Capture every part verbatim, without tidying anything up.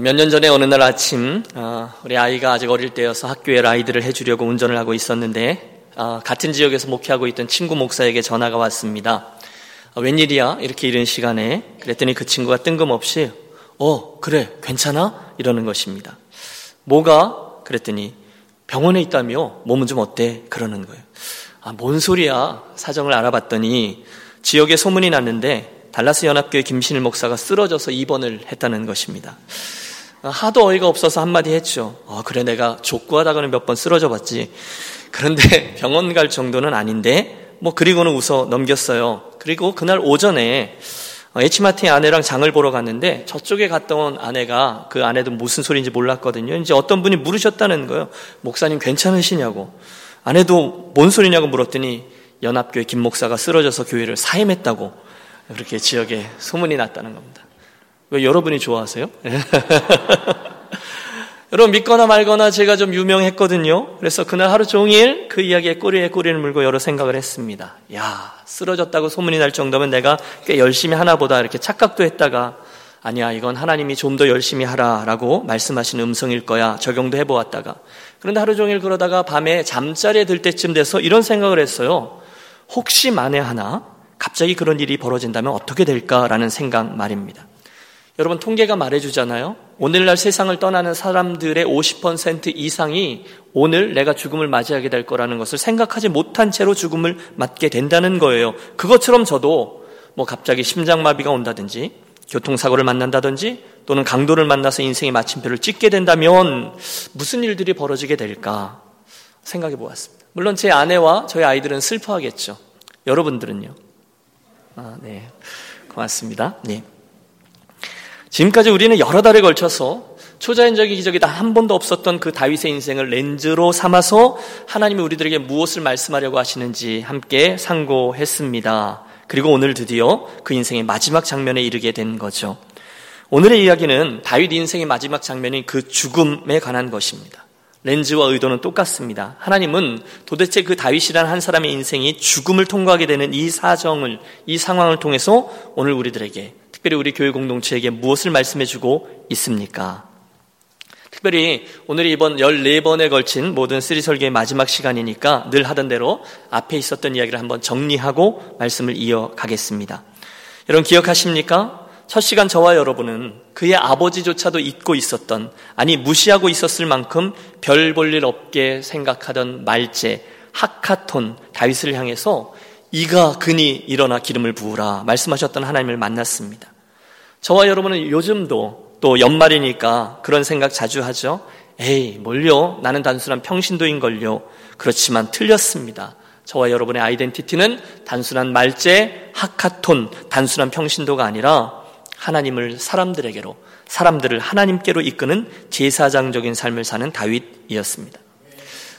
몇 년 전에 어느 날 아침 우리 아이가 아직 어릴 때여서 학교에 라이드를 해주려고 운전을 하고 있었는데 같은 지역에서 목회하고 있던 친구 목사에게 전화가 왔습니다. 웬일이야? 이렇게 이른 시간에. 그랬더니 그 친구가 뜬금없이 어 그래 괜찮아? 이러는 것입니다. 뭐가? 그랬더니 병원에 있다며? 몸은 좀 어때? 그러는 거예요. 아, 뭔 소리야? 사정을 알아봤더니 지역에 소문이 났는데 달라스 연합교회 김신일 목사가 쓰러져서 입원을 했다는 것입니다. 하도 어이가 없어서 한마디 했죠. 어, 그래 내가 족구하다가는 몇 번 쓰러져 봤지. 그런데 병원 갈 정도는 아닌데 뭐 그리고는 웃어 넘겼어요. 그리고 그날 오전에 H마트에 아내랑 장을 보러 갔는데 저쪽에 갔던 아내가 그 아내도 무슨 소리인지 몰랐거든요. 이제 어떤 분이 물으셨다는 거예요. 목사님 괜찮으시냐고. 아내도 뭔 소리냐고 물었더니 연합교회 김 목사가 쓰러져서 교회를 사임했다고 그렇게 지역에 소문이 났다는 겁니다. 왜 여러분이 좋아하세요? 여러분 믿거나 말거나 제가 좀 유명했거든요. 그래서 그날 하루 종일 그 이야기에 꼬리에 꼬리를 물고 여러 생각을 했습니다. 야, 쓰러졌다고 소문이 날 정도면 내가 꽤 열심히 하나 보다 이렇게 착각도 했다가 아니야 이건 하나님이 좀 더 열심히 하라라고 말씀하신 음성일 거야 적용도 해보았다가 그런데 하루 종일 그러다가 밤에 잠자리에 들 때쯤 돼서 이런 생각을 했어요. 혹시 만에 하나 갑자기 그런 일이 벌어진다면 어떻게 될까라는 생각 말입니다. 여러분 통계가 말해주잖아요. 오늘날 세상을 떠나는 사람들의 오십 퍼센트 이상이 오늘 내가 죽음을 맞이하게 될 거라는 것을 생각하지 못한 채로 죽음을 맞게 된다는 거예요. 그것처럼 저도 뭐 갑자기 심장마비가 온다든지 교통사고를 만난다든지 또는 강도를 만나서 인생의 마침표를 찍게 된다면 무슨 일들이 벌어지게 될까 생각해 보았습니다. 물론 제 아내와 저희 아이들은 슬퍼하겠죠. 여러분들은요? 아, 네. 고맙습니다. 네. 지금까지 우리는 여러 달에 걸쳐서 초자연적인 기적이 단 한 번도 없었던 그 다윗의 인생을 렌즈로 삼아서 하나님이 우리들에게 무엇을 말씀하려고 하시는지 함께 상고했습니다. 그리고 오늘 드디어 그 인생의 마지막 장면에 이르게 된 거죠. 오늘의 이야기는 다윗 인생의 마지막 장면인 그 죽음에 관한 것입니다. 렌즈와 의도는 똑같습니다. 하나님은 도대체 그 다윗이라는 한 사람의 인생이 죽음을 통과하게 되는 이 사정을, 이 상황을 통해서 오늘 우리들에게, 특별히 우리 교회 공동체에게 무엇을 말씀해주고 있습니까? 특별히 오늘 이번 열네 번에 걸친 모든 쓰리설교의 마지막 시간이니까 늘 하던 대로 앞에 있었던 이야기를 한번 정리하고 말씀을 이어가겠습니다. 여러분 기억하십니까? 첫 시간 저와 여러분은 그의 아버지조차도 잊고 있었던, 아니 무시하고 있었을 만큼 별 볼 일 없게 생각하던 말제 하카톤 다윗을 향해서 이가 그니 일어나 기름을 부으라 말씀하셨던 하나님을 만났습니다. 저와 여러분은 요즘도 또 연말이니까 그런 생각 자주 하죠. 에이 뭘요? 나는 단순한 평신도인걸요. 그렇지만 틀렸습니다. 저와 여러분의 아이덴티티는 단순한 말제, 하카톤, 단순한 평신도가 아니라 하나님을 사람들에게로, 사람들을 하나님께로 이끄는 제사장적인 삶을 사는 다윗이었습니다.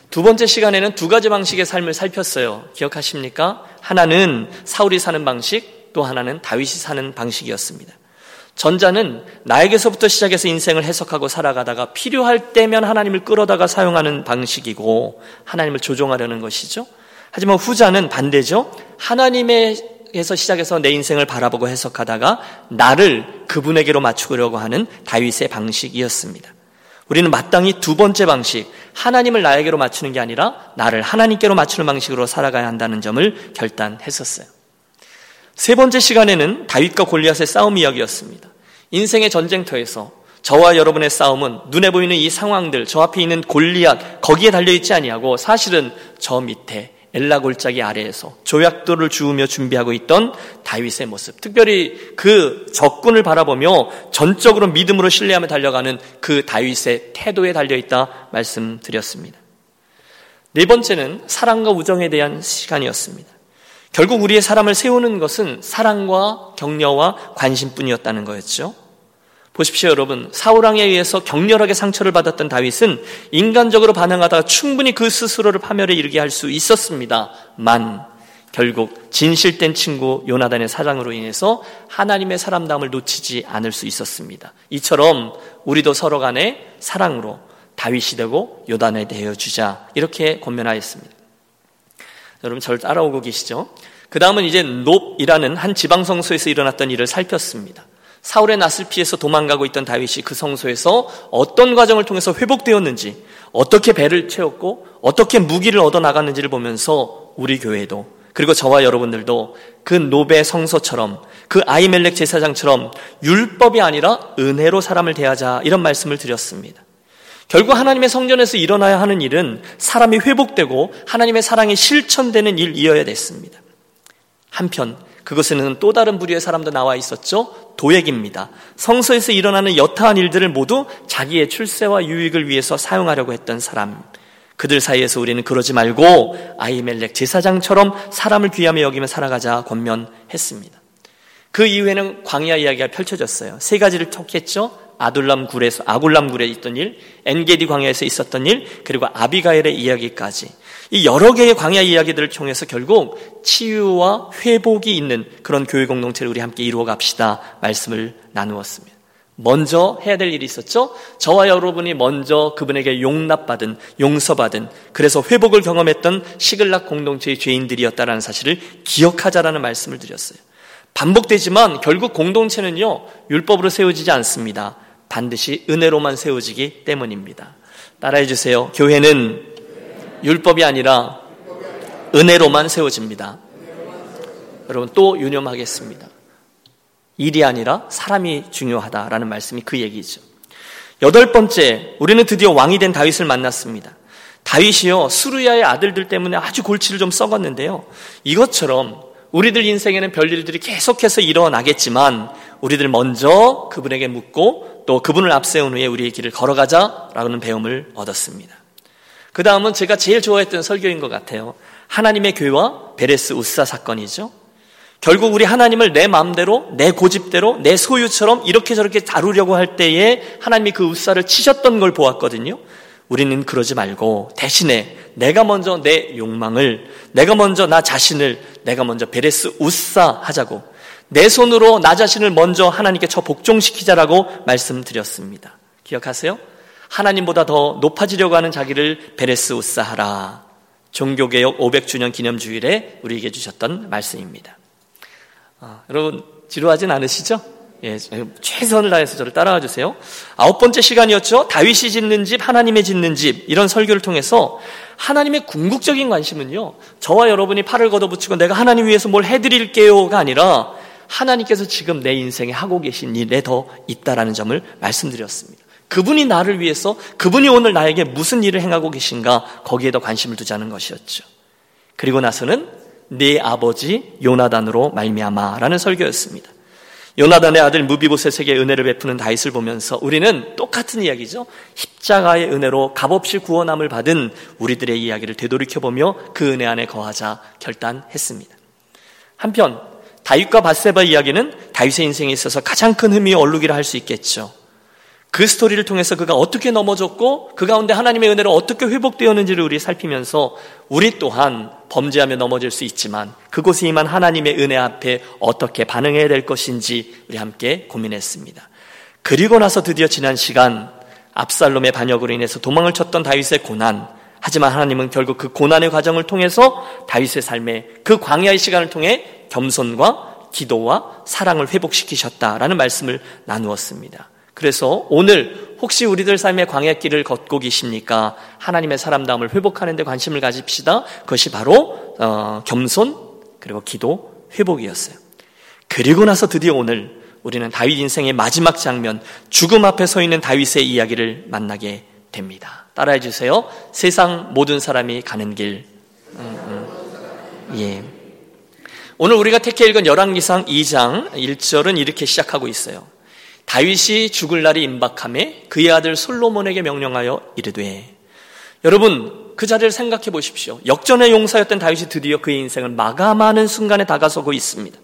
두 번째 시간에는 두 가지 방식의 삶을 살폈어요. 기억하십니까? 하나는 사울이 사는 방식, 또 하나는 다윗이 사는 방식이었습니다. 전자는 나에게서부터 시작해서 인생을 해석하고 살아가다가 필요할 때면 하나님을 끌어다가 사용하는 방식이고 하나님을 조종하려는 것이죠. 하지만 후자는 반대죠. 하나님에게서 시작해서 내 인생을 바라보고 해석하다가 나를 그분에게로 맞추려고 하는 다윗의 방식이었습니다. 우리는 마땅히 두 번째 방식, 하나님을 나에게로 맞추는 게 아니라 나를 하나님께로 맞추는 방식으로 살아가야 한다는 점을 결단했었어요. 세 번째 시간에는 다윗과 골리앗의 싸움 이야기였습니다. 인생의 전쟁터에서 저와 여러분의 싸움은 눈에 보이는 이 상황들, 저 앞에 있는 골리앗 거기에 달려있지 아니하고 사실은 저 밑에 엘라 골짜기 아래에서 조약돌을 주우며 준비하고 있던 다윗의 모습, 특별히 그 적군을 바라보며 전적으로 믿음으로 신뢰하며 달려가는 그 다윗의 태도에 달려있다 말씀드렸습니다. 네 번째는 사랑과 우정에 대한 시간이었습니다. 결국 우리의 사람을 세우는 것은 사랑과 격려와 관심뿐이었다는 거였죠. 보십시오 여러분, 사울왕에 의해서 격렬하게 상처를 받았던 다윗은 인간적으로 반응하다가 충분히 그 스스로를 파멸에 이르게 할 수 있었습니다. 만 결국 진실된 친구 요나단의 사랑으로 인해서 하나님의 사람다움을 놓치지 않을 수 있었습니다. 이처럼 우리도 서로 간에 사랑으로 다윗이 되고 요단에 대여주자 이렇게 권면하였습니다. 여러분 저를 따라오고 계시죠? 그 다음은 이제 놉이라는 한 지방성소에서 일어났던 일을 살폈습니다. 사울의 낯을 피해서 도망가고 있던 다윗이 그 성소에서 어떤 과정을 통해서 회복되었는지, 어떻게 배를 채웠고 어떻게 무기를 얻어나갔는지를 보면서 우리 교회도, 그리고 저와 여러분들도 그 노베 성소처럼, 그 아히멜렉 제사장처럼 율법이 아니라 은혜로 사람을 대하자, 이런 말씀을 드렸습니다. 결국 하나님의 성전에서 일어나야 하는 일은 사람이 회복되고 하나님의 사랑이 실천되는 일이어야 됐습니다. 한편 그것에는 또 다른 부류의 사람도 나와 있었죠. 도액입니다. 성소에서 일어나는 여타한 일들을 모두 자기의 출세와 유익을 위해서 사용하려고 했던 사람. 그들 사이에서 우리는 그러지 말고 아히멜렉 제사장처럼 사람을 귀하며 여기며 살아가자 권면했습니다. 그 이후에는 광야 이야기가 펼쳐졌어요. 세 가지를 톡했죠. 아둘람 굴에서, 아굴람 굴에 있던 일, 엔게디 광야에서 있었던 일, 그리고 아비가일의 이야기까지. 이 여러 개의 광야 이야기들을 통해서 결국 치유와 회복이 있는 그런 교회 공동체를 우리 함께 이루어 갑시다 말씀을 나누었습니다. 먼저 해야 될 일이 있었죠. 저와 여러분이 먼저 그분에게 용납받은, 용서받은, 그래서 회복을 경험했던 시글락 공동체의 죄인들이었다라는 사실을 기억하자라는 말씀을 드렸어요. 반복되지만 결국 공동체는요, 율법으로 세워지지 않습니다. 반드시 은혜로만 세워지기 때문입니다. 따라해 주세요. 교회는 율법이 아니라 은혜로만 세워집니다. 여러분 또 유념하겠습니다. 일이 아니라 사람이 중요하다라는 말씀이 그 얘기죠. 여덟 번째, 우리는 드디어 왕이 된 다윗을 만났습니다. 다윗이요, 수르야의 아들들 때문에 아주 골치를 좀 썩었는데요, 이것처럼 우리들 인생에는 별일들이 계속해서 일어나겠지만 우리들 먼저 그분에게 묻고 또 그분을 앞세운 후에 우리의 길을 걸어가자라는 배움을 얻었습니다. 그 다음은 제가 제일 좋아했던 설교인 것 같아요. 하나님의 교회와 베레스우사 사건이죠. 결국 우리 하나님을 내 마음대로, 내 고집대로, 내 소유처럼 이렇게 저렇게 다루려고 할 때에 하나님이 그 우사를 치셨던 걸 보았거든요. 우리는 그러지 말고 대신에 내가 먼저 내 욕망을, 내가 먼저 나 자신을, 내가 먼저 베레스우사 하자고, 내 손으로 나 자신을 먼저 하나님께 저 복종시키자라고 말씀드렸습니다. 기억하세요? 하나님보다 더 높아지려고 하는 자기를 베레스우사 하라. 종교개혁 오백 주년 기념주일에 우리에게 주셨던 말씀입니다. 아, 여러분 지루하진 않으시죠? 예, 최선을 다해서 저를 따라와 주세요. 아홉 번째 시간이었죠. 다윗이 짓는 집, 하나님의 짓는 집. 이런 설교를 통해서 하나님의 궁극적인 관심은요, 저와 여러분이 팔을 걷어붙이고 내가 하나님 위해서 뭘 해드릴게요가 아니라 하나님께서 지금 내 인생에 하고 계신 일에 더 있다라는 점을 말씀드렸습니다. 그분이 나를 위해서, 그분이 오늘 나에게 무슨 일을 행하고 계신가, 거기에 더 관심을 두자는 것이었죠. 그리고 나서는 네 아버지 요나단으로 말미암아라는 설교였습니다. 요나단의 아들 무비보셋에게 은혜를 베푸는 다윗을 보면서 우리는 똑같은 이야기죠. 십자가의 은혜로 값없이 구원함을 받은 우리들의 이야기를 되돌이켜보며 그 은혜 안에 거하자 결단했습니다. 한편 다윗과 밧세바 이야기는 다윗의 인생에 있어서 가장 큰 흠이 얼룩이라 할 수 있겠죠. 그 스토리를 통해서 그가 어떻게 넘어졌고 그 가운데 하나님의 은혜로 어떻게 회복되었는지를 우리 살피면서 우리 또한 범죄하며 넘어질 수 있지만 그곳에 임한 하나님의 은혜 앞에 어떻게 반응해야 될 것인지 우리 함께 고민했습니다. 그리고 나서 드디어 지난 시간 압살롬의 반역으로 인해서 도망을 쳤던 다윗의 고난, 하지만 하나님은 결국 그 고난의 과정을 통해서 다윗의 삶에 그 광야의 시간을 통해 겸손과 기도와 사랑을 회복시키셨다라는 말씀을 나누었습니다. 그래서 오늘 혹시 우리들 삶의 광야길을 걷고 계십니까? 하나님의 사람다움을 회복하는 데 관심을 가집시다. 그것이 바로 어, 겸손, 그리고 기도, 회복이었어요. 그리고 나서 드디어 오늘 우리는 다윗 인생의 마지막 장면, 죽음 앞에 서 있는 다윗의 이야기를 만나게 됩니다. 따라해 주세요. 세상 모든 사람이 가는 길. 음, 음. 예. 오늘 우리가 택해 읽은 열왕기상 이 장 일 절은 이렇게 시작하고 있어요. 다윗이 죽을 날이 임박함에 그의 아들 솔로몬에게 명령하여 이르되. 여러분 그 자리를 생각해 보십시오. 역전의 용사였던 다윗이 드디어 그의 인생을 마감하는 순간에 다가서고 있습니다.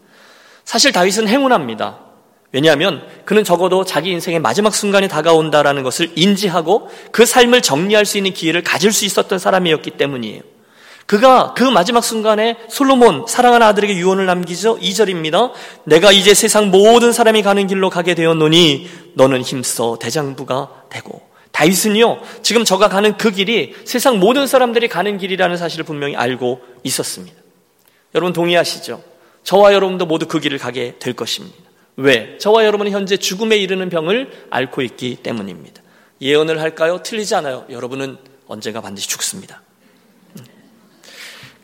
사실 다윗은 행운합니다. 왜냐하면 그는 적어도 자기 인생의 마지막 순간이 다가온다라는 것을 인지하고 그 삶을 정리할 수 있는 기회를 가질 수 있었던 사람이었기 때문이에요. 그가 그 마지막 순간에 솔로몬, 사랑하는 아들에게 유언을 남기죠. 이 절입니다. 내가 이제 세상 모든 사람이 가는 길로 가게 되었노니 너는 힘써 대장부가 되고. 다윗은요, 지금 저가 가는 그 길이 세상 모든 사람들이 가는 길이라는 사실을 분명히 알고 있었습니다. 여러분 동의하시죠? 저와 여러분도 모두 그 길을 가게 될 것입니다. 왜? 저와 여러분은 현재 죽음에 이르는 병을 앓고 있기 때문입니다. 예언을 할까요? 틀리지 않아요. 여러분은 언젠가 반드시 죽습니다.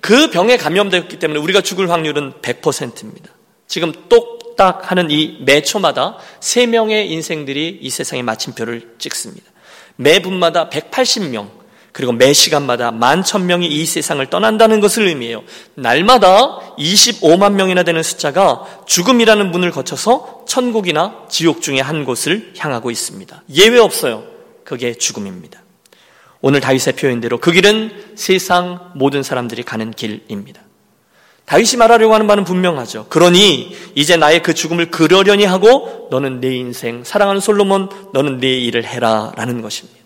그 병에 감염되었기 때문에 우리가 죽을 확률은 백 퍼센트입니다. 지금 똑딱 하는 이 매초마다 세 명의 인생들이 이 세상의 마침표를 찍습니다. 매 분마다 백팔십 명, 그리고 매 시간마다 만 천 명이 이 세상을 떠난다는 것을 의미해요. 날마다 이십오만 명이나 되는 숫자가 죽음이라는 문을 거쳐서 천국이나 지옥 중에 한 곳을 향하고 있습니다. 예외 없어요. 그게 죽음입니다. 오늘 다윗의 표현대로 그 길은 세상 모든 사람들이 가는 길입니다. 다윗이 말하려고 하는 바는 분명하죠. 그러니 이제 나의 그 죽음을 그러려니 하고 너는 내 인생, 사랑하는 솔로몬, 너는 내 일을 해라 라는 것입니다.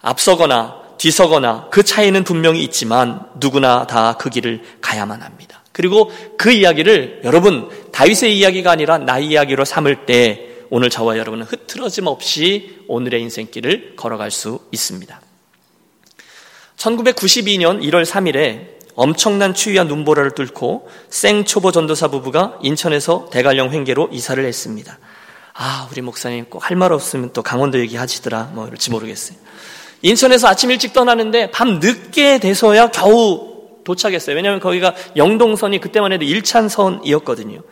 앞서거나 뒤서거나 그 차이는 분명히 있지만 누구나 다 그 길을 가야만 합니다. 그리고 그 이야기를 여러분 다윗의 이야기가 아니라 나의 이야기로 삼을 때 오늘 저와 여러분은 흐트러짐 없이 오늘의 인생길을 걸어갈 수 있습니다. 천구백구십이 년 일월 삼일에 엄청난 추위와 눈보라를 뚫고 생초보 전도사 부부가 인천에서 대관령 횡계로 이사를 했습니다. 아, 우리 목사님 꼭 할 말 없으면 또 강원도 얘기하시더라 뭐 이럴지 모르겠어요. 인천에서 아침 일찍 떠나는데 밤 늦게 돼서야 겨우 도착했어요. 왜냐하면 거기가 영동선이 그때만 해도 일차선이었거든요.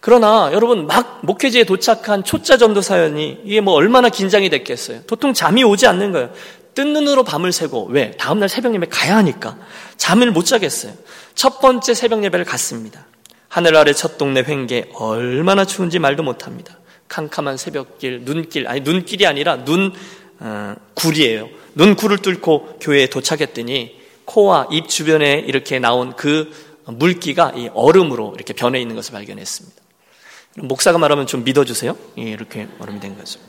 그러나 여러분 막 목회지에 도착한 초짜 전도사연이 이게 뭐 얼마나 긴장이 됐겠어요. 보통 잠이 오지 않는 거예요. 뜬 눈으로 밤을 새고 왜? 다음날 새벽 예배 가야 하니까 잠을 못 자겠어요. 첫 번째 새벽 예배를 갔습니다. 하늘 아래 첫 동네 횡계 얼마나 추운지 말도 못합니다. 캄캄한 새벽길, 눈길, 아니 눈길이 아니라 눈 어, 굴이에요. 눈굴을 뚫고 교회에 도착했더니 코와 입 주변에 이렇게 나온 그 물기가 이 얼음으로 이렇게 변해 있는 것을 발견했습니다. 목사가 말하면 좀 믿어주세요. 이렇게 얼음이 된 거죠.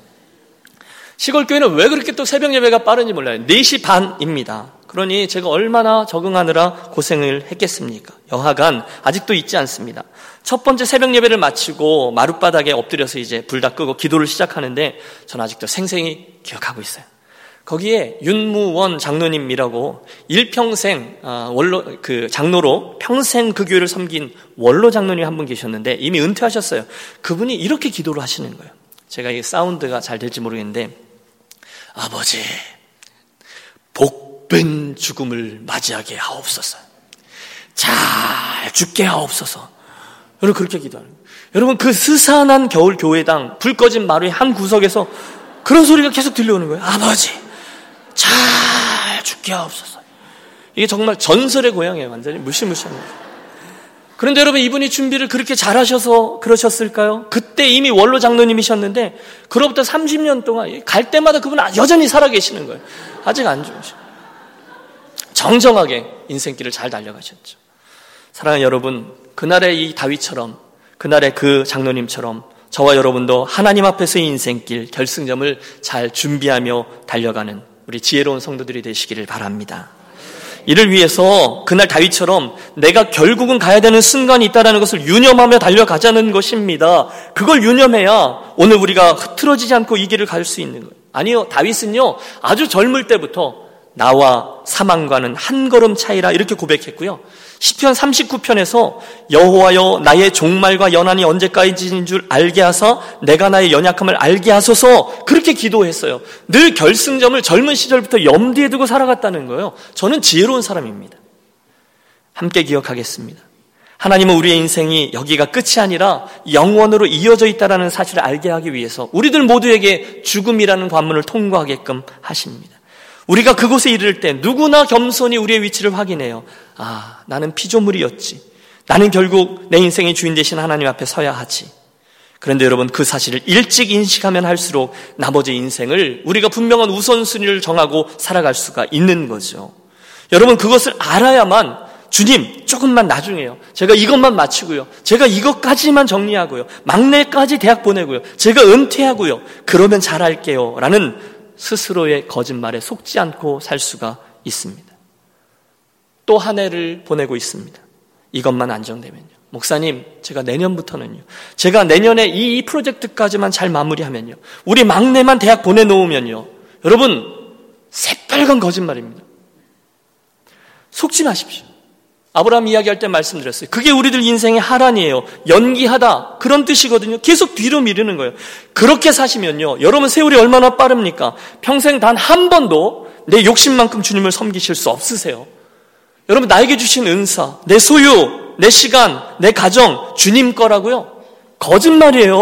시골 교회는 왜 그렇게 또 새벽 예배가 빠른지 몰라요. 네 시 반입니다. 그러니 제가 얼마나 적응하느라 고생을 했겠습니까? 여하간 아직도 잊지 않습니다. 첫 번째 새벽 예배를 마치고 마룻바닥에 엎드려서 이제 불 다 끄고 기도를 시작하는데 저는 아직도 생생히 기억하고 있어요. 거기에 윤무원 장로님이라고 일평생 아, 원로 그 장로로 평생 그 교회를 섬긴 원로 장로님 한 분 계셨는데 이미 은퇴하셨어요. 그분이 이렇게 기도를 하시는 거예요. 제가 이 사운드가 잘 될지 모르겠는데 아버지 복된 죽음을 맞이하게 하옵소서. 잘 죽게 하옵소서. 여러분 그렇게 기도하는 거예요. 여러분 그 스산한 겨울 교회당 불 꺼진 마루의 한 구석에서 그런 소리가 계속 들려오는 거예요. 아버지 잘 죽게 하옵소서. 이게 정말 전설의 고향이에요. 완전히 무시무시한 거죠. 그런데 여러분 이분이 준비를 그렇게 잘하셔서 그러셨을까요? 그때 이미 원로 장로님이셨는데 그로부터 삼십 년 동안 갈 때마다 그분은 여전히 살아계시는 거예요. 아직 안 죽으시고 정정하게 인생길을 잘 달려가셨죠. 사랑하는 여러분, 그날의 이 다윗처럼 그날의 그 장로님처럼 저와 여러분도 하나님 앞에서의 인생길, 결승점을 잘 준비하며 달려가는 우리 지혜로운 성도들이 되시기를 바랍니다. 이를 위해서 그날 다윗처럼 내가 결국은 가야 되는 순간이 있다는 것을 유념하며 달려가자는 것입니다. 그걸 유념해야 오늘 우리가 흐트러지지 않고 이 길을 갈 수 있는 거예요. 아니요, 다윗은요 아주 젊을 때부터 나와 사망과는 한 걸음 차이라 이렇게 고백했고요. 시편 삼십구 편에서 여호와여 나의 종말과 연한이 언제까지인 줄 알게 하사 내가 나의 연약함을 알게 하소서 그렇게 기도했어요. 늘 결승점을 젊은 시절부터 염두에 두고 살아갔다는 거예요. 저는 지혜로운 사람입니다. 함께 기억하겠습니다. 하나님은 우리의 인생이 여기가 끝이 아니라 영원으로 이어져 있다는 사실을 알게 하기 위해서 우리들 모두에게 죽음이라는 관문을 통과하게끔 하십니다. 우리가 그곳에 이를 때 누구나 겸손히 우리의 위치를 확인해요. 아, 나는 피조물이었지. 나는 결국 내 인생의 주인 되신 하나님 앞에 서야 하지. 그런데 여러분 그 사실을 일찍 인식하면 할수록 나머지 인생을 우리가 분명한 우선순위를 정하고 살아갈 수가 있는 거죠. 여러분 그것을 알아야만 주님 조금만 나중에요. 제가 이것만 마치고요. 제가 이것까지만 정리하고요. 막내까지 대학 보내고요. 제가 은퇴하고요. 그러면 잘 할게요. 라는 스스로의 거짓말에 속지 않고 살 수가 있습니다. 또 한 해를 보내고 있습니다. 이것만 안정되면요. 목사님, 제가 내년부터는요. 제가 내년에 이, 이 프로젝트까지만 잘 마무리하면요. 우리 막내만 대학 보내놓으면요. 여러분, 새빨간 거짓말입니다. 속지 마십시오. 아브라함 이야기할 때 말씀드렸어요. 그게 우리들 인생의 하란이에요. 연기하다, 그런 뜻이거든요. 계속 뒤로 미루는 거예요. 그렇게 사시면요, 여러분 세월이 얼마나 빠릅니까? 평생 단 한 번도 내 욕심만큼 주님을 섬기실 수 없으세요. 여러분, 나에게 주신 은사, 내 소유, 내 시간, 내 가정, 주님 거라고요? 거짓말이에요.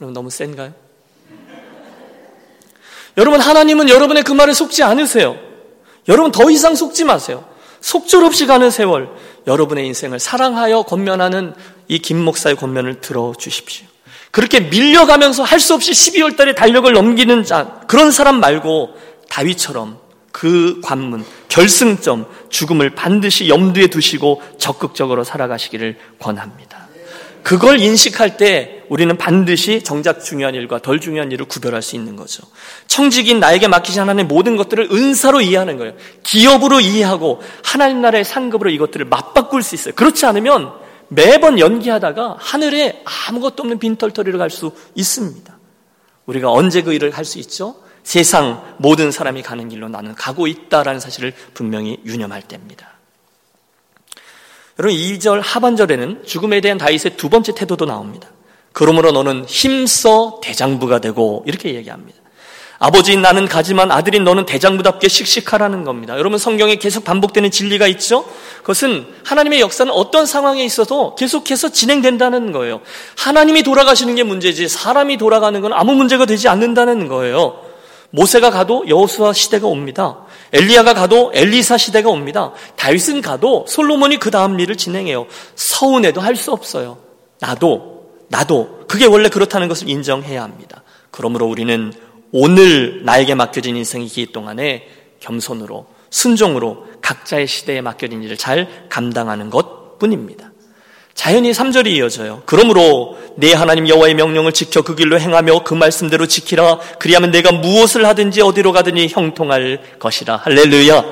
여러분, 너무 센가요? 여러분, 하나님은 여러분의 그 말에 속지 않으세요. 여러분, 더 이상 속지 마세요. 속절없이 가는 세월, 여러분의 인생을 사랑하여 권면하는 이 김 목사의 권면을 들어주십시오. 그렇게 밀려가면서 할 수 없이 십이월 달에 달력을 넘기는 자, 그런 사람 말고 다윗처럼 그 관문, 결승점, 죽음을 반드시 염두에 두시고 적극적으로 살아가시기를 권합니다. 그걸 인식할 때 우리는 반드시 정작 중요한 일과 덜 중요한 일을 구별할 수 있는 거죠. 청직인 나에게 맡기신 하나님의 모든 것들을 은사로 이해하는 거예요. 기업으로 이해하고 하나님 나라의 상급으로 이것들을 맞바꿀 수 있어요. 그렇지 않으면 매번 연기하다가 하늘에 아무것도 없는 빈털터리로 갈 수 있습니다. 우리가 언제 그 일을 할 수 있죠? 세상 모든 사람이 가는 길로 나는 가고 있다라는 사실을 분명히 유념할 때입니다. 여러분, 이 절 하반절에는 죽음에 대한 다윗의 두 번째 태도도 나옵니다. 그러므로 너는 힘써 대장부가 되고, 이렇게 얘기합니다. 아버지인 나는 가지만 아들인 너는 대장부답게 씩씩하라는 겁니다. 여러분, 성경에 계속 반복되는 진리가 있죠? 그것은 하나님의 역사는 어떤 상황에 있어도 계속해서 진행된다는 거예요. 하나님이 돌아가시는 게 문제지 사람이 돌아가는 건 아무 문제가 되지 않는다는 거예요. 모세가 가도 여호수아 시대가 옵니다. 엘리야가 가도 엘리사 시대가 옵니다. 다윗은 가도 솔로몬이 그 다음 일을 진행해요. 서운해도 할 수 없어요. 나도, 나도. 그게 원래 그렇다는 것을 인정해야 합니다. 그러므로 우리는 오늘 나에게 맡겨진 인생의 기회 동안에 겸손으로, 순종으로 각자의 시대에 맡겨진 일을 잘 감당하는 것뿐입니다. 자연히 삼 절이 이어져요. 그러므로 내 하나님 여호와의 명령을 지켜 그 길로 행하며 그 말씀대로 지키라. 그리하면 내가 무엇을 하든지 어디로 가든지 형통할 것이라. 할렐루야.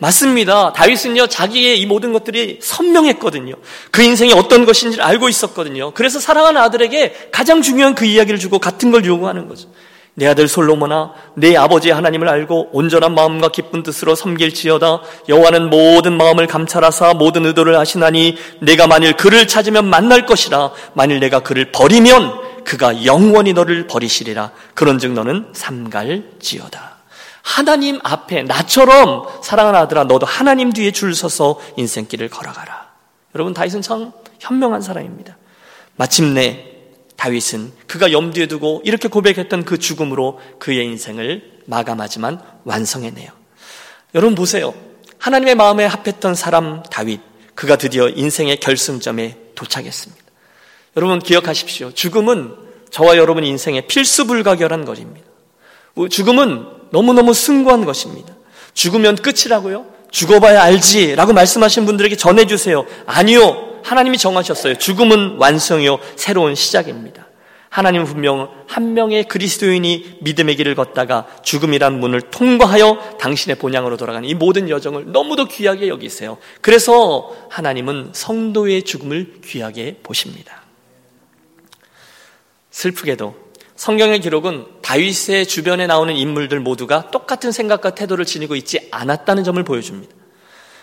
맞습니다. 다윗은요, 자기의 이 모든 것들이 선명했거든요. 그 인생이 어떤 것인지를 알고 있었거든요. 그래서 사랑하는 아들에게 가장 중요한 그 이야기를 주고 같은 걸 요구하는 거죠. 내 아들 솔로몬아, 내 아버지의 하나님을 알고 온전한 마음과 기쁜 뜻으로 섬길지어다. 여호와는 모든 마음을 감찰하사 모든 의도를 아시나니 내가 만일 그를 찾으면 만날 것이라. 만일 내가 그를 버리면 그가 영원히 너를 버리시리라. 그런즉 너는 삼갈지어다. 하나님 앞에 나처럼, 사랑하는 아들아, 너도 하나님 뒤에 줄 서서 인생길을 걸어가라. 여러분, 다윗은 참 현명한 사람입니다. 마침내 다윗은 그가 염두에 두고 이렇게 고백했던 그 죽음으로 그의 인생을 마감하지만 완성했네요. 여러분 보세요. 하나님의 마음에 합했던 사람 다윗, 그가 드디어 인생의 결승점에 도착했습니다. 여러분 기억하십시오. 죽음은 저와 여러분 인생의 필수불가결한 것입니다. 죽음은 너무너무 숭고한 것입니다. 죽으면 끝이라고요? 죽어봐야 알지라고 말씀하신 분들에게 전해주세요. 아니요. 하나님이 정하셨어요. 죽음은 완성이요, 새로운 시작입니다. 하나님은 분명 한 명의 그리스도인이 믿음의 길을 걷다가 죽음이란 문을 통과하여 당신의 본향으로 돌아가는 이 모든 여정을 너무도 귀하게 여기세요. 그래서 하나님은 성도의 죽음을 귀하게 보십니다. 슬프게도 성경의 기록은 다윗의 주변에 나오는 인물들 모두가 똑같은 생각과 태도를 지니고 있지 않았다는 점을 보여줍니다.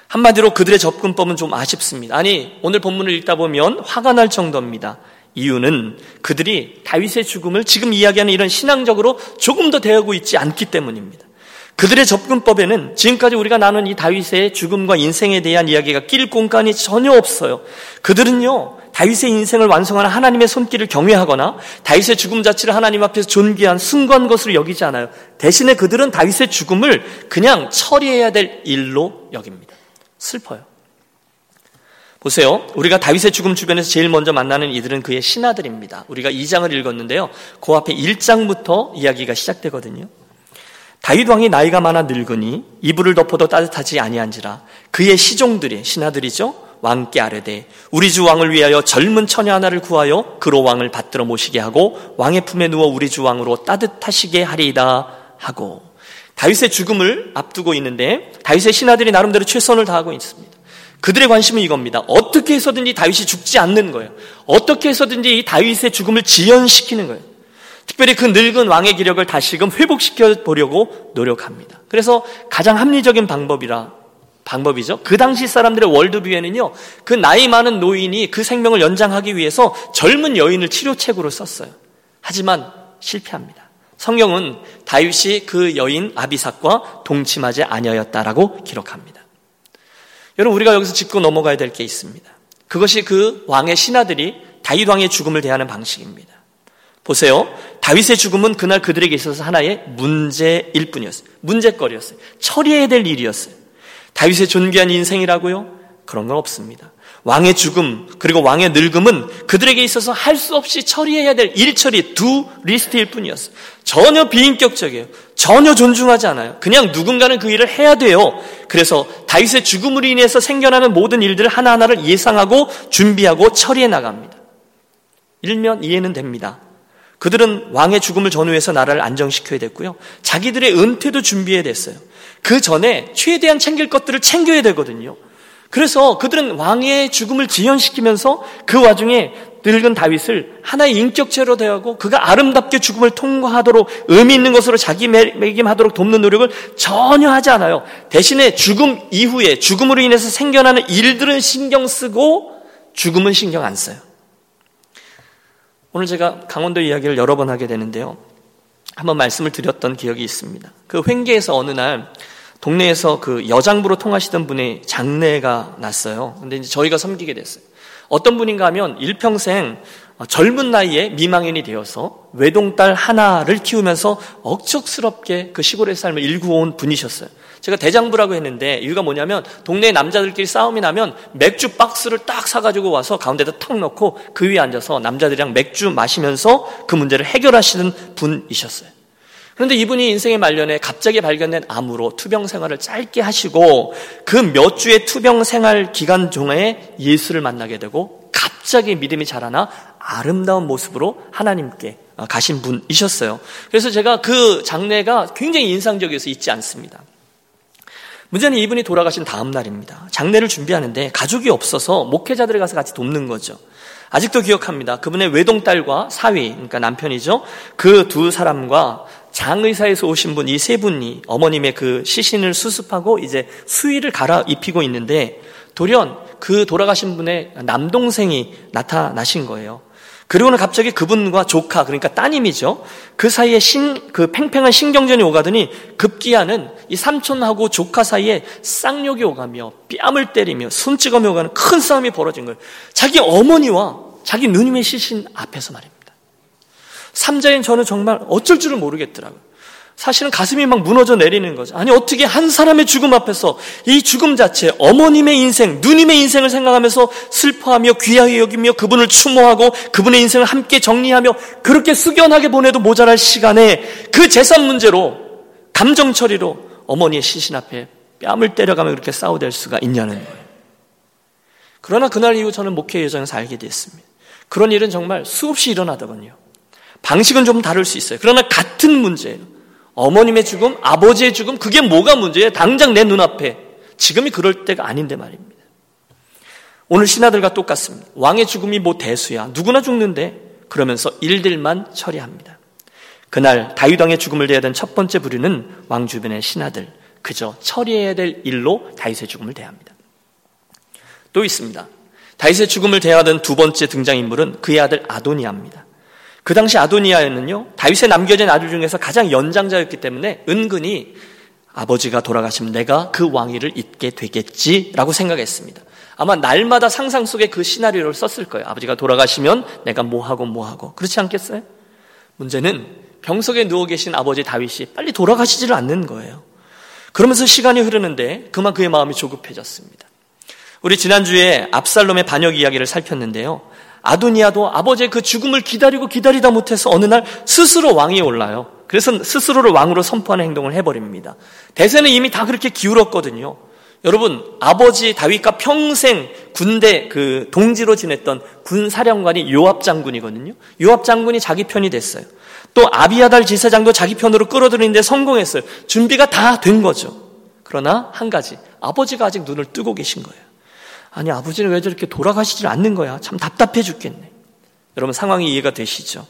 한마디로 그들의 접근법은 좀 아쉽습니다. 아니, 오늘 본문을 읽다 보면 화가 날 정도입니다. 이유는 그들이 다윗의 죽음을 지금 이야기하는 이런 신앙적으로 조금 더 대하고 있지 않기 때문입니다. 그들의 접근법에는 지금까지 우리가 나눈 이 다윗의 죽음과 인생에 대한 이야기가 낄 공간이 전혀 없어요. 그들은요, 다윗의 인생을 완성하는 하나님의 손길을 경외하거나 다윗의 죽음 자체를 하나님 앞에서 존귀한 숭고한 것으로 여기지 않아요. 대신에 그들은 다윗의 죽음을 그냥 처리해야 될 일로 여깁니다. 슬퍼요. 보세요. 우리가 다윗의 죽음 주변에서 제일 먼저 만나는 이들은 그의 신하들입니다. 우리가 이 장을 읽었는데요, 그 앞에 일 장부터 이야기가 시작되거든요. 다윗 왕이 나이가 많아 늙으니 이불을 덮어도 따뜻하지 아니한지라 그의 시종들이, 신하들이죠, 왕께 아뢰되 우리 주 왕을 위하여 젊은 처녀 하나를 구하여 그로 왕을 받들어 모시게 하고 왕의 품에 누워 우리 주 왕으로 따뜻하시게 하리이다 하고, 다윗의 죽음을 앞두고 있는데 다윗의 신하들이 나름대로 최선을 다하고 있습니다. 그들의 관심은 이겁니다. 어떻게 해서든지 다윗이 죽지 않는 거예요. 어떻게 해서든지 이 다윗의 죽음을 지연시키는 거예요. 특별히 그 늙은 왕의 기력을 다시금 회복시켜 보려고 노력합니다. 그래서 가장 합리적인 방법이라 방법이죠. 그 당시 사람들의 월드뷰에는요, 그 나이 많은 노인이 그 생명을 연장하기 위해서 젊은 여인을 치료책으로 썼어요. 하지만 실패합니다. 성경은 다윗이 그 여인 아비삭과 동침하지 아니하였다라고 기록합니다. 여러분, 우리가 여기서 짚고 넘어가야 될 게 있습니다. 그것이 그 왕의 신하들이 다윗 왕의 죽음을 대하는 방식입니다. 보세요. 다윗의 죽음은 그날 그들에게 있어서 하나의 문제일 뿐이었어요. 문제거리였어요. 처리해야 될 일이었어요. 다윗의 존귀한 인생이라고요? 그런 건 없습니다. 왕의 죽음 그리고 왕의 늙음은 그들에게 있어서 할 수 없이 처리해야 될 일처리 두 리스트일 뿐이었어요. 전혀 비인격적이에요. 전혀 존중하지 않아요. 그냥 누군가는 그 일을 해야 돼요. 그래서 다윗의 죽음으로 인해서 생겨나는 모든 일들을 하나하나를 예상하고 준비하고 처리해 나갑니다. 일면 이해는 됩니다. 그들은 왕의 죽음을 전후해서 나라를 안정시켜야 됐고요, 자기들의 은퇴도 준비해야 됐어요. 그 전에 최대한 챙길 것들을 챙겨야 되거든요. 그래서 그들은 왕의 죽음을 지연시키면서 그 와중에 늙은 다윗을 하나의 인격체로 대하고 그가 아름답게 죽음을 통과하도록 의미 있는 것으로 자기매김하도록 돕는 노력을 전혀 하지 않아요. 대신에 죽음 이후에 죽음으로 인해서 생겨나는 일들은 신경 쓰고 죽음은 신경 안 써요. 오늘 제가 강원도 이야기를 여러 번 하게 되는데요, 한번 말씀을 드렸던 기억이 있습니다. 그 횡계에서 어느 날 동네에서 그 여장부로 통하시던 분의 장례가 났어요. 근데 이제 저희가 섬기게 됐어요. 어떤 분인가 하면 일평생 젊은 나이에 미망인이 되어서 외동딸 하나를 키우면서 억척스럽게 그 시골의 삶을 일구어온 분이셨어요. 제가 대장부라고 했는데 이유가 뭐냐면 동네 남자들끼리 싸움이 나면 맥주 박스를 딱 사가지고 와서 가운데다 탁 넣고 그 위에 앉아서 남자들이랑 맥주 마시면서 그 문제를 해결하시는 분이셨어요. 그런데 이분이 인생의 말년에 갑자기 발견된 암으로 투병 생활을 짧게 하시고 그 몇 주의 투병 생활 기간 중에 예수를 만나게 되고 갑자기 믿음이 자라나 아름다운 모습으로 하나님께 가신 분이셨어요. 그래서 제가 그 장례가 굉장히 인상적이어서 잊지 않습니다. 문제는 이분이 돌아가신 다음 날입니다. 장례를 준비하는데 가족이 없어서 목회자들이 가서 같이 돕는 거죠. 아직도 기억합니다. 그분의 외동딸과 사위, 그러니까 남편이죠. 그 두 사람과 장의사에서 오신 분, 이 세 분이 어머님의 그 시신을 수습하고 이제 수의를 갈아입히고 있는데 돌연 그 돌아가신 분의 남동생이 나타나신 거예요. 그리고는 갑자기 그분과 조카, 그러니까 따님이죠. 그 사이에 신, 그 팽팽한 신경전이 오가더니 급기야는 이 삼촌하고 조카 사이에 쌍욕이 오가며 뺨을 때리며 손찌검이 오가는 큰 싸움이 벌어진 거예요. 자기 어머니와 자기 누님의 시신 앞에서 말입니다. 삼자인 저는 정말 어쩔 줄을 모르겠더라고요. 사실은 가슴이 막 무너져 내리는 거죠. 아니 어떻게 한 사람의 죽음 앞에서 이 죽음 자체, 어머님의 인생, 누님의 인생을 생각하면서 슬퍼하며 귀하게 여기며 그분을 추모하고 그분의 인생을 함께 정리하며 그렇게 숙연하게 보내도 모자랄 시간에 그 재산 문제로, 감정 처리로 어머니의 시신 앞에 뺨을 때려가며 그렇게 싸우댈 수가 있냐는 거예요. 그러나 그날 이후 저는 목회 여정에서 알게 됐습니다. 그런 일은 정말 수없이 일어나더군요. 방식은 좀 다를 수 있어요. 그러나 같은 문제예요. 어머님의 죽음, 아버지의 죽음, 그게 뭐가 문제예요? 당장 내 눈앞에. 지금이 그럴 때가 아닌데 말입니다. 오늘 신하들과 똑같습니다. 왕의 죽음이 뭐 대수야, 누구나 죽는데, 그러면서 일들만 처리합니다. 그날 다윗 왕의 죽음을 대해야 된 첫 번째 부류는 왕 주변의 신하들, 그저 처리해야 될 일로 다윗의 죽음을 대합니다. 또 있습니다. 다윗의 죽음을 대해야 된 두 번째 등장인물은 그의 아들 아도니아입니다. 그 당시 아도니아는요, 다윗의 남겨진 아들 중에서 가장 연장자였기 때문에 은근히 아버지가 돌아가시면 내가 그 왕위를 잇게 되겠지라고 생각했습니다. 아마 날마다 상상 속에 그 시나리오를 썼을 거예요. 아버지가 돌아가시면 내가 뭐하고 뭐하고. 그렇지 않겠어요? 문제는 병석에 누워 계신 아버지 다윗이 빨리 돌아가시지를 않는 거예요. 그러면서 시간이 흐르는데 그만 그의 마음이 조급해졌습니다. 우리 지난주에 압살롬의 반역 이야기를 살폈는데요, 아도니아도 아버지의 그 죽음을 기다리고 기다리다 못해서 어느 날 스스로 왕위에 올라요. 그래서 스스로를 왕으로 선포하는 행동을 해버립니다. 대세는 이미 다 그렇게 기울었거든요. 여러분, 아버지 다윗과 평생 군대 그 동지로 지냈던 군사령관이 요압 장군이거든요. 요압 장군이 자기 편이 됐어요. 또 아비아달 제사장도 자기 편으로 끌어들이는데 성공했어요. 준비가 다 된 거죠. 그러나 한 가지, 아버지가 아직 눈을 뜨고 계신 거예요. 아니, 아버지는 왜 저렇게 돌아가시질 않는 거야? 참 답답해 죽겠네. 여러분, 상황이 이해가 되시죠?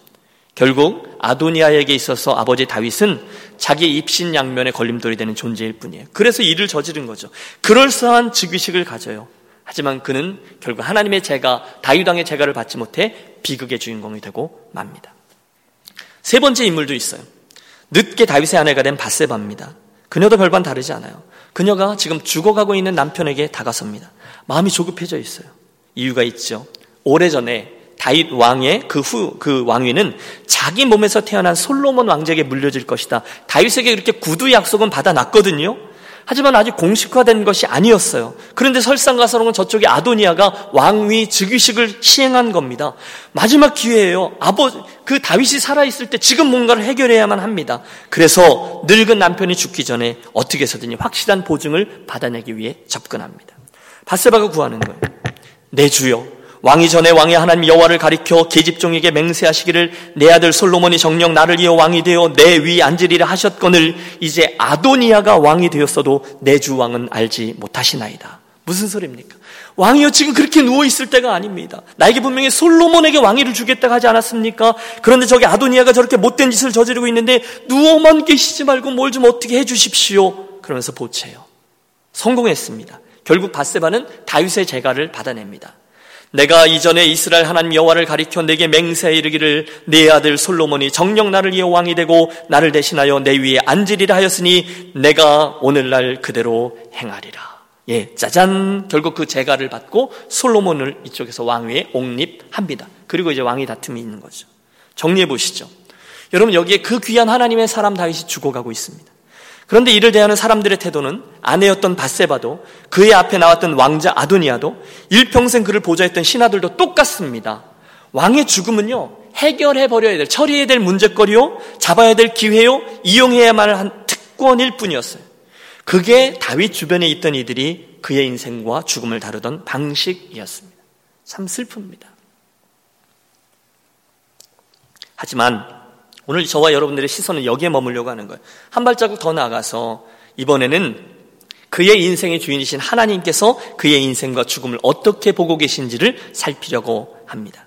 결국 아도니아에게 있어서 아버지 다윗은 자기의 입신양면에 걸림돌이 되는 존재일 뿐이에요. 그래서 일을 저지른 거죠. 그럴싸한 즉위식을 가져요. 하지만 그는 결국 하나님의 재가, 다윗왕의 재가를 받지 못해 비극의 주인공이 되고 맙니다. 세 번째 인물도 있어요. 늦게 다윗의 아내가 된 밧세바입니다. 그녀도 별반 다르지 않아요. 그녀가 지금 죽어가고 있는 남편에게 다가섭니다. 마음이 조급해져 있어요. 이유가 있죠. 오래전에 다윗 왕의 그 후, 그 왕위는 자기 몸에서 태어난 솔로몬 왕제에게 물려질 것이다. 다윗에게 이렇게 구두 약속은 받아놨거든요. 하지만 아직 공식화된 것이 아니었어요. 그런데 설상가사로는 저쪽에 아도니아가 왕위 즉위식을 시행한 겁니다. 마지막 기회예요. 아버지, 그 다윗이 살아있을 때 지금 뭔가를 해결해야만 합니다. 그래서 늙은 남편이 죽기 전에 어떻게 해서든지 확실한 보증을 받아내기 위해 접근합니다. 밧세바가 구하는 거예요. 내 주여, 왕이 전에 왕의 하나님 여호와를 가리켜 계집종에게 맹세하시기를 내 아들 솔로몬이 정녕 나를 이어 왕이 되어 내 위 앉으리라 하셨거늘 이제 아도니아가 왕이 되었어도 내 주 왕은 알지 못하시나이다. 무슨 소리입니까? 왕이요, 지금 그렇게 누워있을 때가 아닙니다. 나에게 분명히 솔로몬에게 왕위를 주겠다고 하지 않았습니까? 그런데 저기 아도니아가 저렇게 못된 짓을 저지르고 있는데 누워만 계시지 말고 뭘 좀 어떻게 해주십시오. 그러면서 보채요. 성공했습니다. 결국 밧세바는 다윗의 재가를 받아냅니다. 내가 이전에 이스라엘 하나님 여호와를 가리켜 내게 맹세에 이르기를 내 아들 솔로몬이 정녕 나를 이어 왕이 되고 나를 대신하여 내 위에 앉으리라 하였으니 내가 오늘날 그대로 행하리라. 예, 짜잔! 결국 그 재가를 받고 솔로몬을 이쪽에서 왕위에 옹립합니다. 그리고 이제 왕위 다툼이 있는 거죠. 정리해 보시죠. 여러분, 여기에 그 귀한 하나님의 사람 다윗이 죽어가고 있습니다. 그런데 이를 대하는 사람들의 태도는 아내였던 밧세바도 그의 앞에 나왔던 왕자 아도니아도 일평생 그를 보좌했던 신하들도 똑같습니다. 왕의 죽음은요, 해결해버려야 될, 처리해야 될 문제거리요, 잡아야 될 기회요, 이용해야만 한 특권일 뿐이었어요. 그게 다윗 주변에 있던 이들이 그의 인생과 죽음을 다루던 방식이었습니다. 참 슬픕니다. 하지만 오늘 저와 여러분들의 시선은 여기에 머물려고 하는 거예요. 한 발자국 더 나아가서 이번에는 그의 인생의 주인이신 하나님께서 그의 인생과 죽음을 어떻게 보고 계신지를 살피려고 합니다.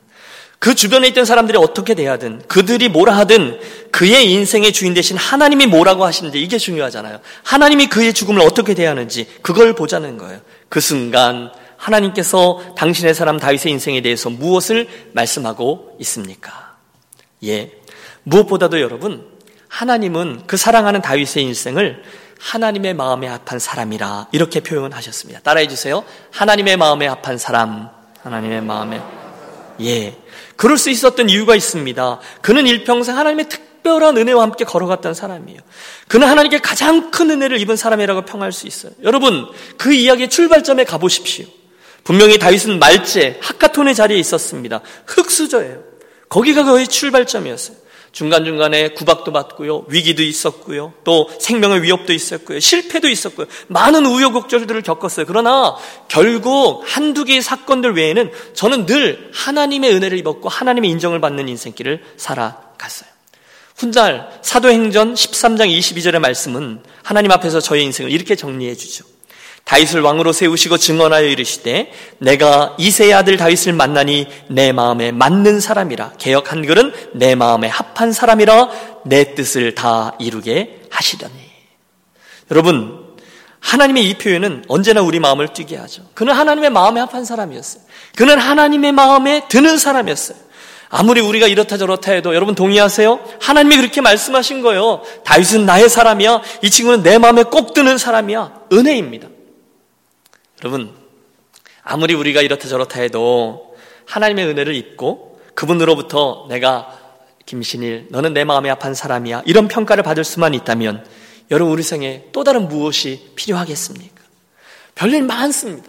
그 주변에 있던 사람들이 어떻게 대하든 그들이 뭐라 하든 그의 인생의 주인 되신 하나님이 뭐라고 하시는지, 이게 중요하잖아요. 하나님이 그의 죽음을 어떻게 대하는지 그걸 보자는 거예요. 그 순간 하나님께서 당신의 사람 다윗의 인생에 대해서 무엇을 말씀하고 있습니까? 예, 무엇보다도 여러분, 하나님은 그 사랑하는 다윗의 인생을 하나님의 마음에 합한 사람이라 이렇게 표현하셨습니다. 따라해 주세요. 하나님의 마음에 합한 사람. 하나님의 마음에. 예, 그럴 수 있었던 이유가 있습니다. 그는 일평생 하나님의 특별한 은혜와 함께 걸어갔던 사람이에요. 그는 하나님께 가장 큰 은혜를 입은 사람이라고 평할 수 있어요. 여러분, 그 이야기의 출발점에 가보십시오. 분명히 다윗은 말제, 하카톤의 자리에 있었습니다. 흙수저예요. 거기가 거의 출발점이었어요. 중간중간에 구박도 받고요, 위기도 있었고요, 또 생명의 위협도 있었고요, 실패도 있었고요, 많은 우여곡절들을 겪었어요. 그러나 결국 한두 개의 사건들 외에는 저는 늘 하나님의 은혜를 입었고 하나님의 인정을 받는 인생길을 살아갔어요. 훗날 사도행전 십삼 장 이십이 절의 말씀은 하나님 앞에서 저의 인생을 이렇게 정리해 주죠. 다윗을 왕으로 세우시고 증언하여 이르시되 내가 이새의 아들 다윗을 만나니 내 마음에 맞는 사람이라, 개역 한글은 내 마음에 합한 사람이라 내 뜻을 다 이루게 하시려니. 여러분, 하나님의 이 표현은 언제나 우리 마음을 뛰게 하죠. 그는 하나님의 마음에 합한 사람이었어요. 그는 하나님의 마음에 드는 사람이었어요. 아무리 우리가 이렇다 저렇다 해도 여러분 동의하세요? 하나님이 그렇게 말씀하신 거예요. 다윗은 나의 사람이야. 이 친구는 내 마음에 꼭 드는 사람이야. 은혜입니다. 여러분, 아무리 우리가 이렇다 저렇다 해도 하나님의 은혜를 입고 그분으로부터 내가 김신일, 너는 내 마음에 합한 사람이야, 이런 평가를 받을 수만 있다면 여러분, 우리 생에 또 다른 무엇이 필요하겠습니까? 별일 많습니다.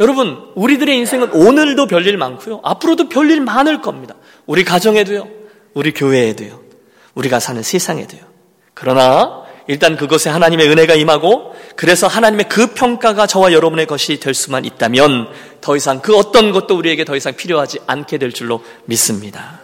여러분, 우리들의 인생은 오늘도 별일 많고요, 앞으로도 별일 많을 겁니다. 우리 가정에도요, 우리 교회에도요, 우리가 사는 세상에도요. 그러나 일단 그것에 하나님의 은혜가 임하고 그래서 하나님의 그 평가가 저와 여러분의 것이 될 수만 있다면 더 이상 그 어떤 것도 우리에게 더 이상 필요하지 않게 될 줄로 믿습니다.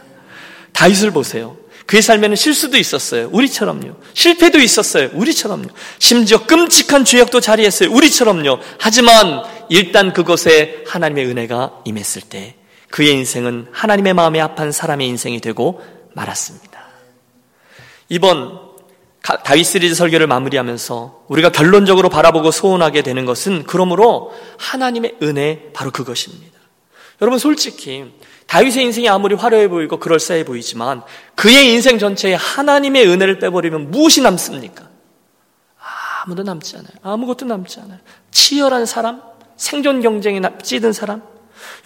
다윗을 보세요. 그의 삶에는 실수도 있었어요. 우리처럼요. 실패도 있었어요. 우리처럼요. 심지어 끔찍한 죄악도 자리했어요. 우리처럼요. 하지만 일단 그것에 하나님의 은혜가 임했을 때 그의 인생은 하나님의 마음에 합한 사람의 인생이 되고 말았습니다. 이번 다윗 시리즈 설교를 마무리하면서 우리가 결론적으로 바라보고 소원하게 되는 것은 그러므로 하나님의 은혜, 바로 그것입니다. 여러분, 솔직히 다윗의 인생이 아무리 화려해 보이고 그럴싸해 보이지만 그의 인생 전체에 하나님의 은혜를 빼버리면 무엇이 남습니까? 아무도 남지 않아요. 아무것도 남지 않아요. 치열한 사람, 생존 경쟁에 찌든 사람.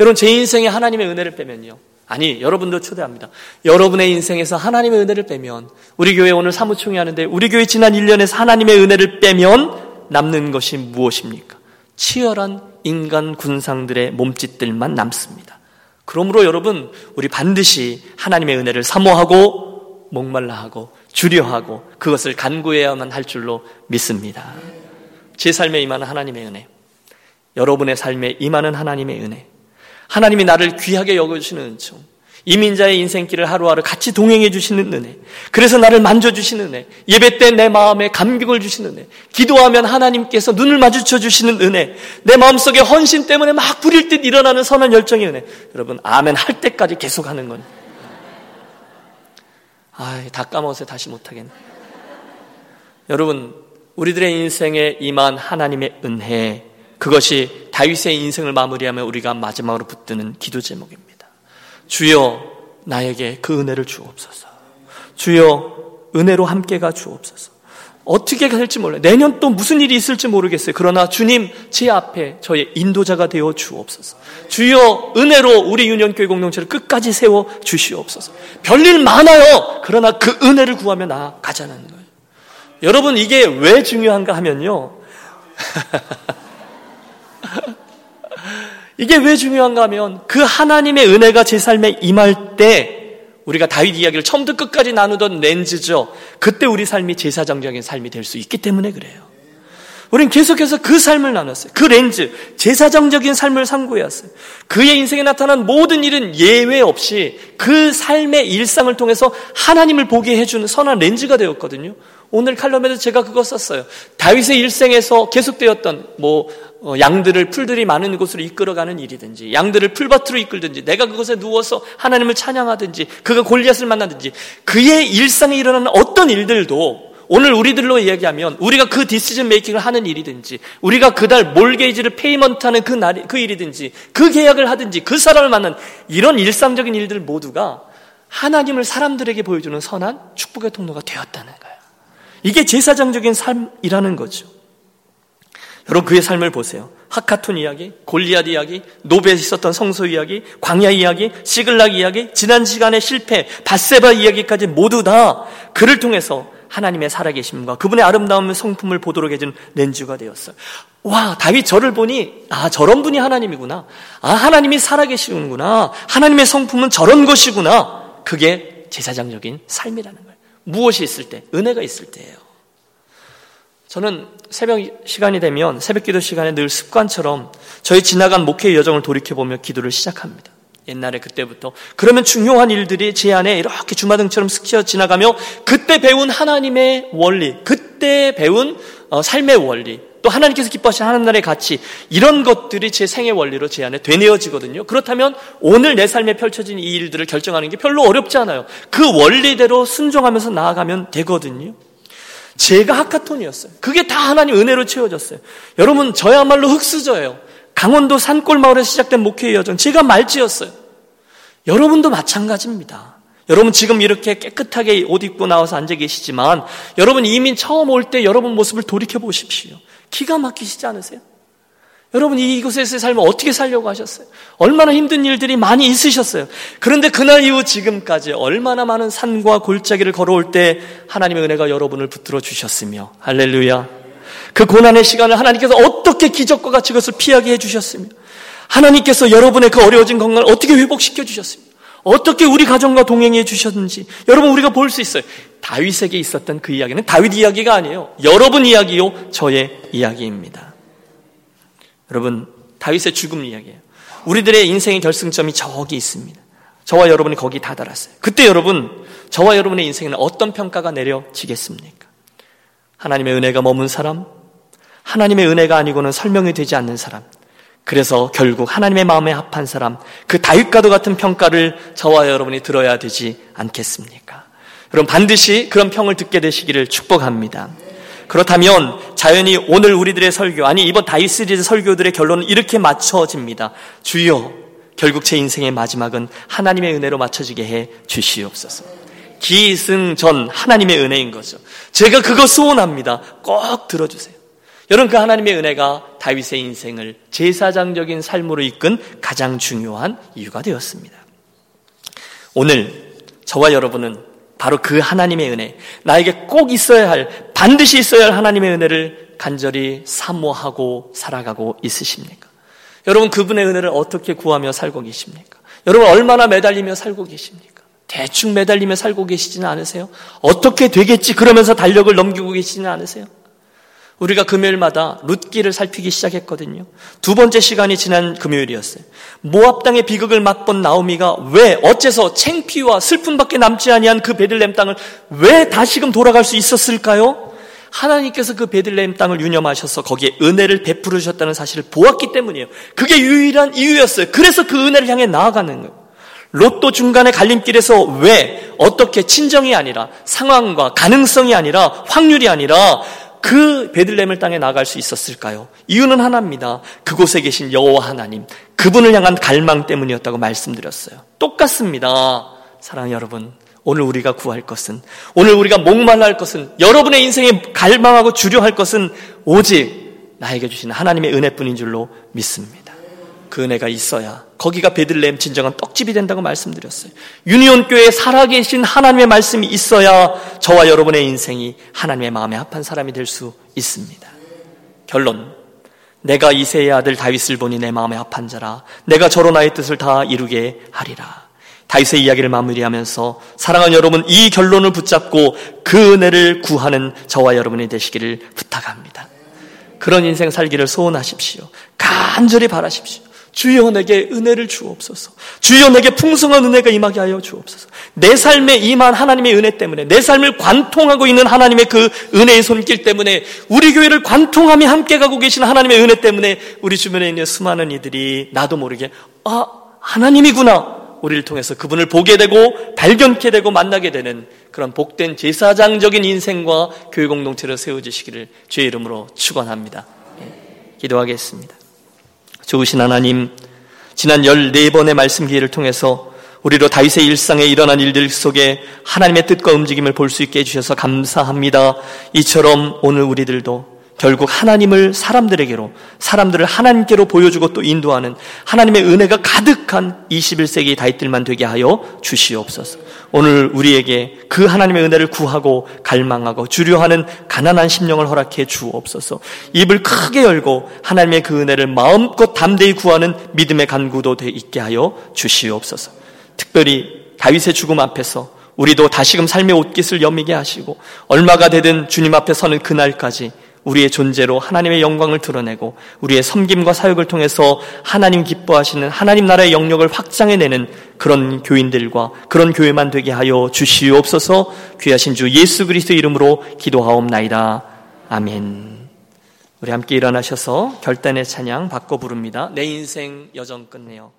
여러분, 제 인생에 하나님의 은혜를 빼면요, 아니, 여러분도 초대합니다. 여러분의 인생에서 하나님의 은혜를 빼면, 우리 교회 오늘 사무총회 하는데 우리 교회 지난 일 년에서 하나님의 은혜를 빼면 남는 것이 무엇입니까? 치열한 인간 군상들의 몸짓들만 남습니다. 그러므로 여러분, 우리 반드시 하나님의 은혜를 사모하고 목말라 하고 주려하고 그것을 간구해야만 할 줄로 믿습니다. 제 삶에 임하는 하나님의 은혜, 여러분의 삶에 임하는 하나님의 은혜, 하나님이 나를 귀하게 여겨주시는 은총, 이민자의 인생길을 하루하루 같이 동행해 주시는 은혜, 그래서 나를 만져주시는 은혜, 예배 때 내 마음에 감격을 주시는 은혜, 기도하면 하나님께서 눈을 마주쳐 주시는 은혜, 내 마음속에 헌신 때문에 막 부릴 듯 일어나는 선한 열정의 은혜. 여러분, 아멘 할 때까지 계속하는 건, 아, 다 까먹어서 다시 못하겠네. 여러분, 우리들의 인생에 임한 하나님의 은혜, 그것이 다윗의 인생을 마무리하며 우리가 마지막으로 붙드는 기도 제목입니다. 주여, 나에게 그 은혜를 주옵소서. 주여, 은혜로 함께가 주옵소서. 어떻게 될지 몰라요. 내년 또 무슨 일이 있을지 모르겠어요. 그러나 주님, 제 앞에 저의 인도자가 되어 주옵소서. 주여, 은혜로 우리 유년교회 공동체를 끝까지 세워 주시옵소서. 별일 많아요. 그러나 그 은혜를 구하며 나아가자는 거예요. 여러분, 이게 왜 중요한가 하면요, 이게 왜 중요한가 하면 그 하나님의 은혜가 제 삶에 임할 때 우리가 다윗 이야기를 처음부터 끝까지 나누던 렌즈죠. 그때 우리 삶이 제사장적인 삶이 될 수 있기 때문에 그래요. 우린 계속해서 그 삶을 나눴어요. 그 렌즈, 제사장적인 삶을 상고해왔어요. 그의 인생에 나타난 모든 일은 예외 없이 그 삶의 일상을 통해서 하나님을 보게 해주는 선한 렌즈가 되었거든요. 오늘 칼럼에도 제가 그거 썼어요. 다윗의 일생에서 계속되었던 뭐 어, 양들을 풀들이 많은 곳으로 이끌어가는 일이든지, 양들을 풀밭으로 이끌든지, 내가 그것에 누워서 하나님을 찬양하든지, 그가 골리앗을 만나든지, 그의 일상에 일어나는 어떤 일들도 오늘 우리들로 이야기하면 우리가 그 디시전 메이킹을 하는 일이든지, 우리가 그달 몰게이지를 페이먼트하는 그 날이, 그 일이든지, 그 계약을 하든지, 그 사람을 만난 이런 일상적인 일들 모두가 하나님을 사람들에게 보여주는 선한 축복의 통로가 되었다는 거예요. 이게 제사장적인 삶이라는 거죠. 여러분, 그의 삶을 보세요. 하카톤 이야기, 골리앗 이야기, 노베에 있었던 성소 이야기, 광야 이야기, 시글락 이야기, 지난 시간의 실패, 밧세바 이야기까지 모두 다 그를 통해서 하나님의 살아계심과 그분의 아름다운 성품을 보도록 해준 렌즈가 되었어요. 와, 다윗 저를 보니, 아, 저런 분이 하나님이구나. 아, 하나님이 살아계시는구나. 하나님의 성품은 저런 것이구나. 그게 제사장적인 삶이라는 거예요. 무엇이 있을 때? 은혜가 있을 때예요. 저는 새벽 시간이 되면 새벽 기도 시간에 늘 습관처럼 저희 지나간 목회의 여정을 돌이켜보며 기도를 시작합니다. 옛날에 그때부터. 그러면 중요한 일들이 제 안에 이렇게 주마등처럼 스쳐 지나가며 그때 배운 하나님의 원리, 그때 배운 삶의 원리, 또 하나님께서 기뻐하신 하나님의 가치, 이런 것들이 제 생의 원리로 제 안에 되뇌어지거든요. 그렇다면 오늘 내 삶에 펼쳐진 이 일들을 결정하는 게 별로 어렵지 않아요. 그 원리대로 순종하면서 나아가면 되거든요. 제가 하카톤이었어요. 그게 다 하나님 은혜로 채워졌어요. 여러분, 저야말로 흙수저예요. 강원도 산골마을에서 시작된 목회의 여정, 제가 말지였어요. 여러분도 마찬가지입니다. 여러분, 지금 이렇게 깨끗하게 옷 입고 나와서 앉아 계시지만 여러분, 이민 처음 올 때 여러분 모습을 돌이켜보십시오. 기가 막히시지 않으세요? 여러분, 이곳에서의 삶을 어떻게 살려고 하셨어요? 얼마나 힘든 일들이 많이 있으셨어요. 그런데 그날 이후 지금까지 얼마나 많은 산과 골짜기를 걸어올 때 하나님의 은혜가 여러분을 붙들어 주셨으며, 할렐루야, 그 고난의 시간을 하나님께서 어떻게 기적과 같이 그것을 피하게 해주셨으며, 하나님께서 여러분의 그 어려워진 건강을 어떻게 회복시켜 주셨으며, 어떻게 우리 가정과 동행해 주셨는지 여러분, 우리가 볼 수 있어요. 다윗에게 있었던 그 이야기는 다윗 이야기가 아니에요. 여러분 이야기요, 저의 이야기입니다. 여러분, 다윗의 죽음 이야기예요. 우리들의 인생의 결승점이 저기 있습니다. 저와 여러분이 거기 다다랐어요. 그때 여러분, 저와 여러분의 인생에는 어떤 평가가 내려지겠습니까? 하나님의 은혜가 머문 사람, 하나님의 은혜가 아니고는 설명이 되지 않는 사람, 그래서 결국 하나님의 마음에 합한 사람, 그 다윗과도 같은 평가를 저와 여러분이 들어야 되지 않겠습니까? 여러분 반드시 그런 평을 듣게 되시기를 축복합니다. 그렇다면 자연히 오늘 우리들의 설교, 아니 이번 다윗 시리즈 설교들의 결론은 이렇게 맞춰집니다. 주여, 결국 제 인생의 마지막은 하나님의 은혜로 맞춰지게 해 주시옵소서. 기승전 하나님의 은혜인 거죠. 제가 그거 소원합니다. 꼭 들어주세요. 여러분, 그 하나님의 은혜가 다윗의 인생을 제사장적인 삶으로 이끈 가장 중요한 이유가 되었습니다. 오늘 저와 여러분은 바로 그 하나님의 은혜, 나에게 꼭 있어야 할, 반드시 있어야 할 하나님의 은혜를 간절히 사모하고 살아가고 있으십니까? 여러분, 그분의 은혜를 어떻게 구하며 살고 계십니까? 여러분, 얼마나 매달리며 살고 계십니까? 대충 매달리며 살고 계시지는 않으세요? 어떻게 되겠지 그러면서 달력을 넘기고 계시지는 않으세요? 우리가 금요일마다 룻기를 살피기 시작했거든요. 두 번째 시간이 지난 금요일이었어요. 모압 땅의 비극을 맛본 나오미가 왜, 어째서 창피와 슬픔밖에 남지 아니한 그 베들레헴 땅을 왜 다시금 돌아갈 수 있었을까요? 하나님께서 그 베들레헴 땅을 유념하셔서 거기에 은혜를 베풀으셨다는 사실을 보았기 때문이에요. 그게 유일한 이유였어요. 그래서 그 은혜를 향해 나아가는 거예요. 롯도 중간에 갈림길에서 왜, 어떻게, 친정이 아니라 상황과 가능성이 아니라 확률이 아니라 그 베들레헴 땅에 나아갈 수 있었을까요? 이유는 하나입니다. 그곳에 계신 여호와 하나님, 그분을 향한 갈망 때문이었다고 말씀드렸어요. 똑같습니다. 사랑하는 여러분, 오늘 우리가 구할 것은, 오늘 우리가 목말라 할 것은, 여러분의 인생에 갈망하고 주려할 것은 오직 나에게 주시는 하나님의 은혜뿐인 줄로 믿습니다. 그 은혜가 있어야 거기가 베들레헴 진정한 떡집이 된다고 말씀드렸어요. 유니온교회에 살아계신 하나님의 말씀이 있어야 저와 여러분의 인생이 하나님의 마음에 합한 사람이 될 수 있습니다. 결론, 내가 이새의 아들 다윗을 보니 내 마음에 합한 자라, 내가 저로 나의 뜻을 다 이루게 하리라. 다윗의 이야기를 마무리하면서 사랑하는 여러분, 이 결론을 붙잡고 그 은혜를 구하는 저와 여러분이 되시기를 부탁합니다. 그런 인생 살기를 소원하십시오. 간절히 바라십시오. 주여, 내게 은혜를 주옵소서. 주여, 내게 풍성한 은혜가 임하게 하여 주옵소서. 내 삶에 임한 하나님의 은혜 때문에, 내 삶을 관통하고 있는 하나님의 그 은혜의 손길 때문에, 우리 교회를 관통함이 함께 가고 계신 하나님의 은혜 때문에 우리 주변에 있는 수많은 이들이 나도 모르게 아, 하나님이구나, 우리를 통해서 그분을 보게 되고 발견케 되고 만나게 되는 그런 복된 제사장적인 인생과 교회 공동체를 세워주시기를 주의 이름으로 축원합니다. 기도하겠습니다. 좋으신 하나님, 지난 열네 번의 말씀 기회를 통해서 우리로 다윗의 일상에 일어난 일들 속에 하나님의 뜻과 움직임을 볼 수 있게 해주셔서 감사합니다. 이처럼 오늘 우리들도 결국 하나님을 사람들에게로, 사람들을 하나님께로 보여주고 또 인도하는 하나님의 은혜가 가득한 이십일 세기 다윗들만 되게 하여 주시옵소서. 오늘 우리에게 그 하나님의 은혜를 구하고 갈망하고 주려하는 가난한 심령을 허락해 주옵소서. 입을 크게 열고 하나님의 그 은혜를 마음껏 담대히 구하는 믿음의 간구도 돼 있게 하여 주시옵소서. 특별히 다윗의 죽음 앞에서 우리도 다시금 삶의 옷깃을 여미게 하시고 얼마가 되든 주님 앞에 서는 그날까지 우리의 존재로 하나님의 영광을 드러내고 우리의 섬김과 사역을 통해서 하나님 기뻐하시는 하나님 나라의 영역을 확장해내는 그런 교인들과 그런 교회만 되게 하여 주시옵소서. 귀하신 주 예수 그리스도 이름으로 기도하옵나이다. 아멘. 우리 함께 일어나셔서 결단의 찬양 바꿔 부릅니다. 내 인생 여정 끝내요.